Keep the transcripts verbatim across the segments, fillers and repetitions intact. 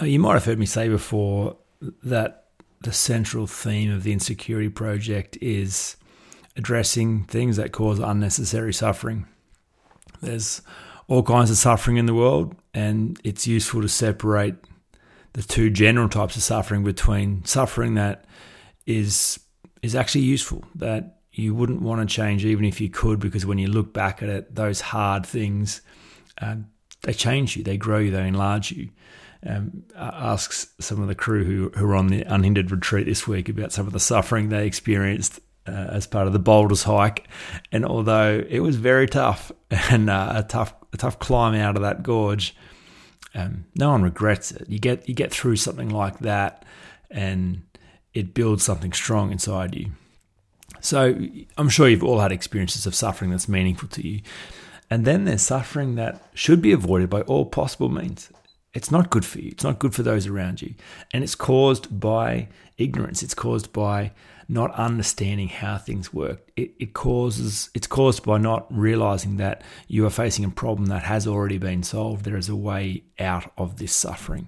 You might have heard me say before that the central theme of the Insecurity Project is addressing things that cause unnecessary suffering. There's all kinds of suffering in the world, and it's useful to separate the two general types of suffering between suffering that is is actually useful, that you wouldn't want to change even if you could, because when you look back at it, those hard things, uh, they change you, they grow you, they enlarge you. Um, asks some of the crew who, who were on the Unhindered retreat this week about some of the suffering they experienced uh, as part of the Boulders hike. And although it was very tough and uh, a tough a tough climb out of that gorge, um, no one regrets it. You get you get through something like that and it builds something strong inside you. So I'm sure you've all had experiences of suffering that's meaningful to you. And then there's suffering that should be avoided by all possible means. It's not good for you. It's not good for those around you. And it's caused by ignorance. It's caused by not understanding how things work. It, it causes. It's caused by not realizing that you are facing a problem that has already been solved. There is a way out of this suffering.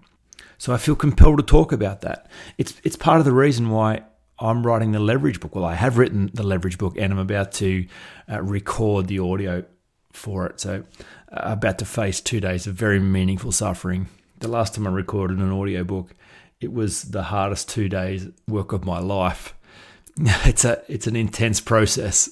So I feel compelled to talk about that. It's, it's part of the reason why I'm writing the Leverage Book. Well, I have written the Leverage Book, and I'm about to uh, record the audio for it. So uh, about to face two days of very meaningful suffering. The last time I recorded an audiobook, it was the hardest two days work of my life. It's a it's an intense process.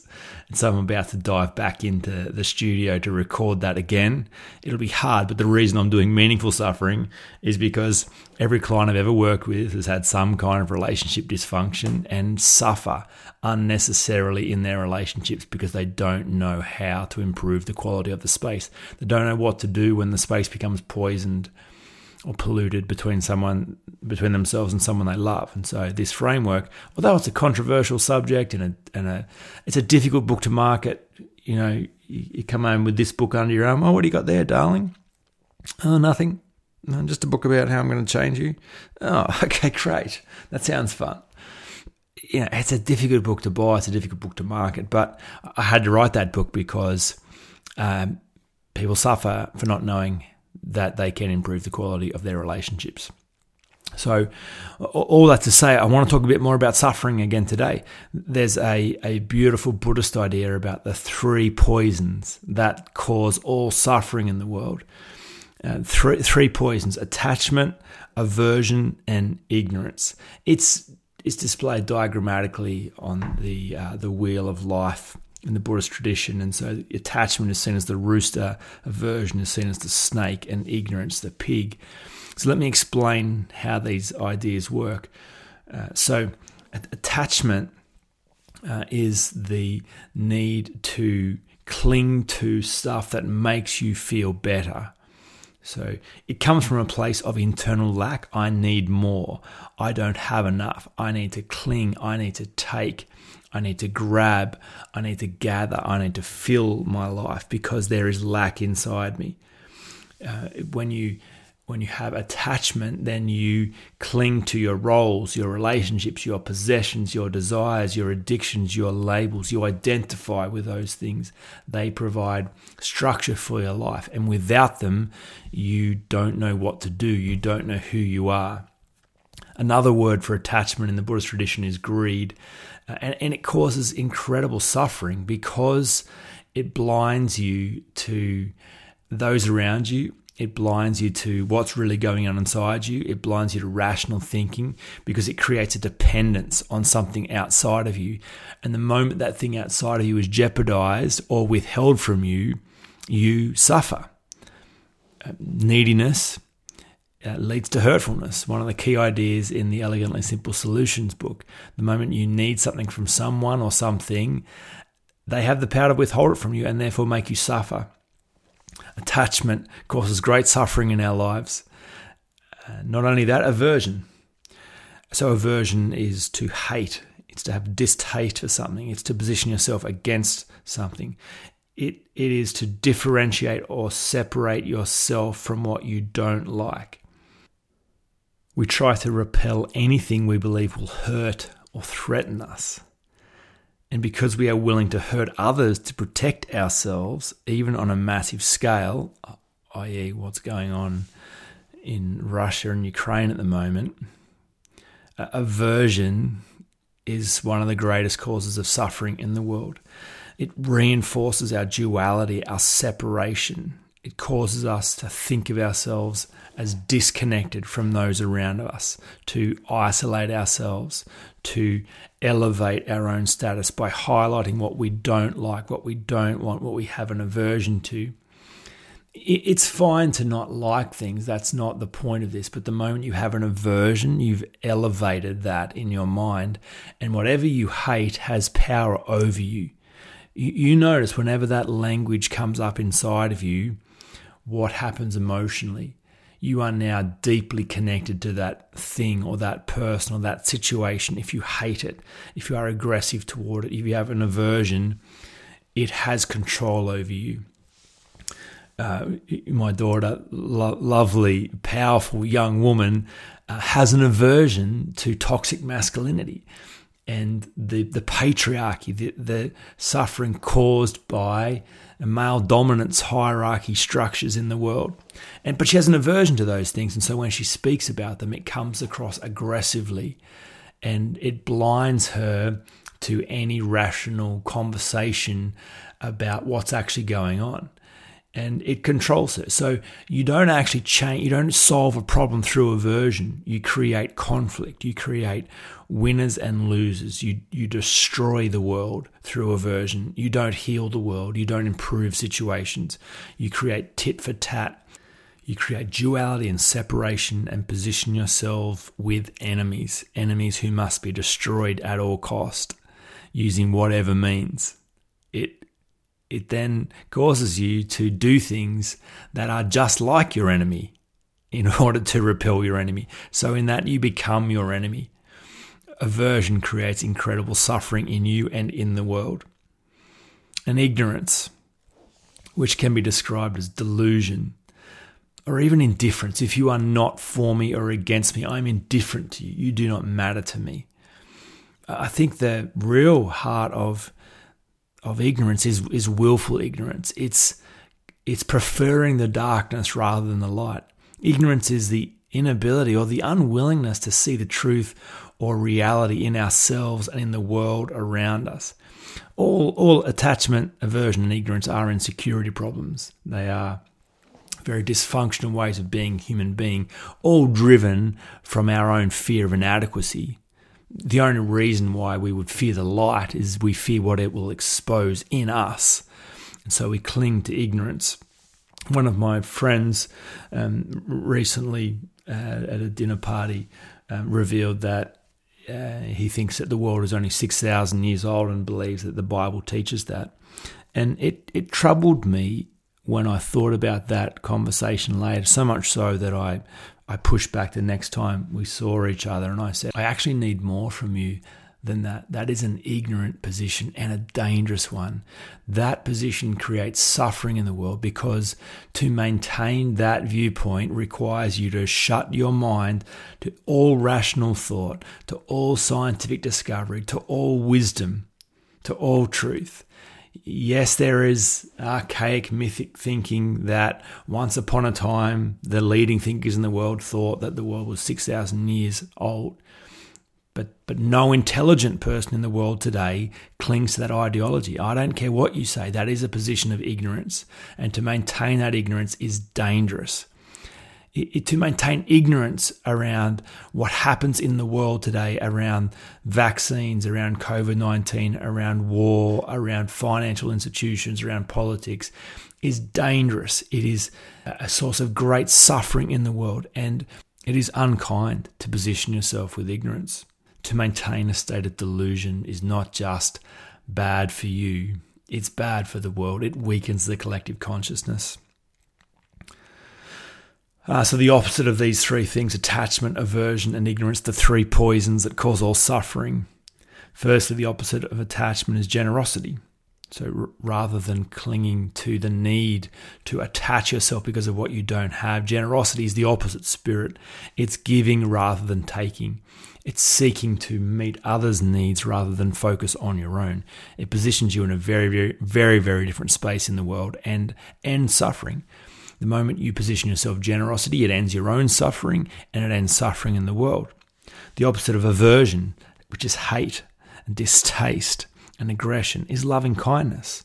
And so I'm about to dive back into the studio to record that again. It'll be hard, but the reason I'm doing meaningful suffering is because every client I've ever worked with has had some kind of relationship dysfunction and suffer unnecessarily in their relationships because they don't know how to improve the quality of the space. They don't know what to do when the space becomes poisoned or polluted between someone, between themselves and someone they love. And so this framework, although it's a controversial subject and a, and a, it's a difficult book to market, you know, you, you come home with this book under your arm, oh, what do you got there, darling? Oh, nothing. No, just a book about how I'm going to change you. Oh, okay, great. That sounds fun. You know, it's a difficult book to buy. It's a difficult book to market. But I had to write that book because um, people suffer for not knowing that they can improve the quality of their relationships. So all that to say, I want to talk a bit more about suffering again today. There's a, a beautiful Buddhist idea about the three poisons that cause all suffering in the world. Uh, three, three poisons, attachment, aversion, and ignorance. It's it's displayed diagrammatically on the uh, the Wheel of Life in the Buddhist tradition, and so attachment is seen as the rooster, aversion is seen as the snake, and ignorance, the pig. So let me explain how these ideas work. Uh, so attachment uh, is the need to cling to stuff that makes you feel better. So it comes from a place of internal lack. I need more. I don't have enough. I need to cling. I need to take. I need to grab. I need to gather. I need to fill my life because there is lack inside me. Uh, when you when you have attachment, then you cling to your roles, your relationships, your possessions, your desires, your addictions, your labels. You identify with those things. They provide structure for your life. And without them, you don't know what to do. You don't know who you are. Another word for attachment in the Buddhist tradition is greed. And, and it causes incredible suffering because it blinds you to those around you. It blinds you to what's really going on inside you. It blinds you to rational thinking because it creates a dependence on something outside of you. And the moment that thing outside of you is jeopardized or withheld from you, you suffer. Uh, neediness Uh, leads to hurtfulness, one of the key ideas in the Elegantly Simple Solutions book. The moment you need something from someone or something, they have the power to withhold it from you and therefore make you suffer. Attachment causes great suffering in our lives. Uh, not only that, aversion. So aversion is to hate. It's to have distaste for something. It's to position yourself against something. It it is to differentiate or separate yourself from what you don't like. We try to repel anything we believe will hurt or threaten us. And because we are willing to hurt others to protect ourselves, even on a massive scale, that is what's going on in Russia and Ukraine at the moment, aversion is one of the greatest causes of suffering in the world. It reinforces our duality, our separation. It causes us to think of ourselves as disconnected from those around us, to isolate ourselves, to elevate our own status by highlighting what we don't like, what we don't want, what we have an aversion to. It's fine to not like things. That's not the point of this. But the moment you have an aversion, you've elevated that in your mind. And whatever you hate has power over you. You notice whenever that language comes up inside of you, what happens emotionally. You are now deeply connected to that thing or that person or that situation. If you hate it, if you are aggressive toward it, if you have an aversion, it has control over you. Uh, my daughter, lo- lovely, powerful young woman, uh, has an aversion to toxic masculinity and the, the patriarchy, the, the suffering caused by male dominance hierarchy structures in the world. And but she has an aversion to those things. And so when she speaks about them, it comes across aggressively and it blinds her to any rational conversation about what's actually going on. And it controls it. So you don't actually change, you don't solve a problem through aversion. You create conflict. You create winners and losers. You you destroy the world through aversion. You don't heal the world. You don't improve situations. You create tit for tat. You create duality and separation and position yourself with enemies, enemies who must be destroyed at all cost, using whatever means. It It then causes you to do things that are just like your enemy in order to repel your enemy. So in that, you become your enemy. Aversion creates incredible suffering in you and in the world. And ignorance, which can be described as delusion, or even indifference. If you are not for me or against me, I'm indifferent to you. You do not matter to me. I think the real heart of of ignorance is, is willful ignorance. It's it's preferring the darkness rather than the light. Ignorance is the inability or the unwillingness to see the truth or reality in ourselves and in the world around us. All all attachment, aversion, and ignorance are insecurity problems. They are very dysfunctional ways of being human being, all driven from our own fear of inadequacy. The only reason why we would fear the light is we fear what it will expose in us. And so we cling to ignorance. One of my friends um, recently uh, at a dinner party uh, revealed that uh, he thinks that the world is only six thousand years old and believes that the Bible teaches that. And it, it troubled me when I thought about that conversation later, so much so that I... I pushed back the next time we saw each other and I said, I actually need more from you than that. That is an ignorant position and a dangerous one. That position creates suffering in the world because to maintain that viewpoint requires you to shut your mind to all rational thought, to all scientific discovery, to all wisdom, to all truth. Yes, there is archaic mythic thinking that once upon a time, the leading thinkers in the world thought that the world was six thousand years old. But but no intelligent person in the world today clings to that ideology. I don't care what you say. That is a position of ignorance. And to maintain that ignorance is dangerous. It, it, to maintain ignorance around what happens in the world today, around vaccines, around covid nineteen, around war, around financial institutions, around politics, is dangerous. It is a source of great suffering in the world, and it is unkind to position yourself with ignorance. To maintain a state of delusion is not just bad for you, it's bad for the world. It weakens the collective consciousness. Uh, so the opposite of these three things, attachment, aversion, and ignorance, the three poisons that cause all suffering. Firstly, the opposite of attachment is generosity. So r- rather than clinging to the need to attach yourself because of what you don't have, generosity is the opposite spirit. It's giving rather than taking. It's seeking to meet others' needs rather than focus on your own. It positions you in a very, very, very, very different space in the world and ends suffering. The moment you position yourself generosity, it ends your own suffering and it ends suffering in the world. The opposite of aversion, which is hate and distaste and aggression, is loving kindness.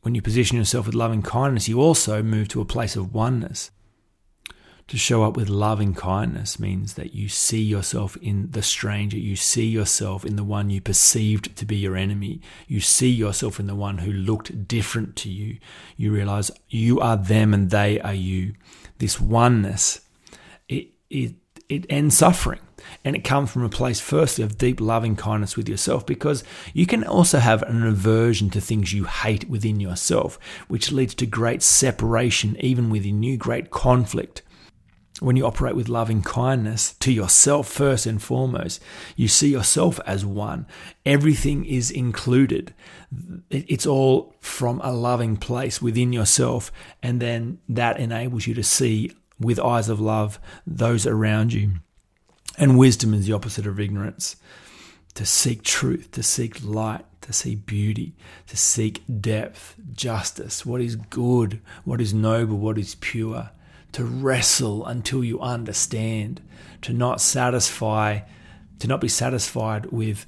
When you position yourself with loving kindness, you also move to a place of oneness. To show up with loving kindness means that you see yourself in the stranger. You see yourself in the one you perceived to be your enemy. You see yourself in the one who looked different to you. You realize you are them and they are you. This oneness, it it it ends suffering. And it comes from a place, firstly, of deep loving kindness with yourself, because you can also have an aversion to things you hate within yourself, which leads to great separation, even within you, great conflict. When you operate with loving kindness to yourself first and foremost, you see yourself as one. Everything is included. It's all from a loving place within yourself, and then that enables you to see with eyes of love those around you. And wisdom is the opposite of ignorance. To seek truth, to seek light, to seek beauty, to seek depth, justice, what is good, what is noble, what is pure. To wrestle until you understand, to not satisfy, to not be satisfied with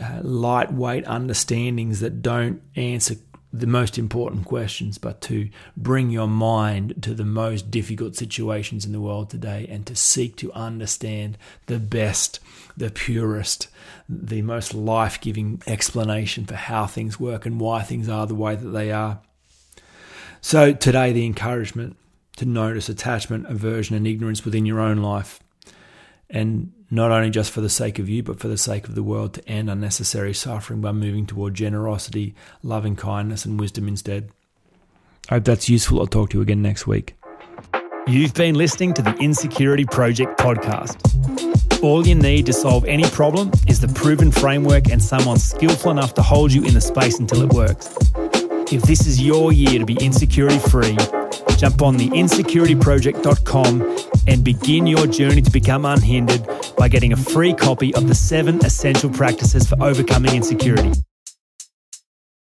uh, lightweight understandings that don't answer the most important questions, but to bring your mind to the most difficult situations in the world today and to seek to understand the best, the purest, the most life-giving explanation for how things work and why things are the way that they are. So today, the encouragement to notice attachment, aversion, and ignorance within your own life, and not only just for the sake of you, but for the sake of the world, to end unnecessary suffering by moving toward generosity, loving kindness, and wisdom instead. I hope that's useful. I'll talk to you again next week. You've been listening to the Insecurity Project podcast. All you need to solve any problem is the proven framework and someone skillful enough to hold you in the space until it works. If this is your year to be insecurity free, jump on the insecurity project dot com and begin your journey to become unhindered by getting a free copy of the Seven Essential Practices for Overcoming Insecurity.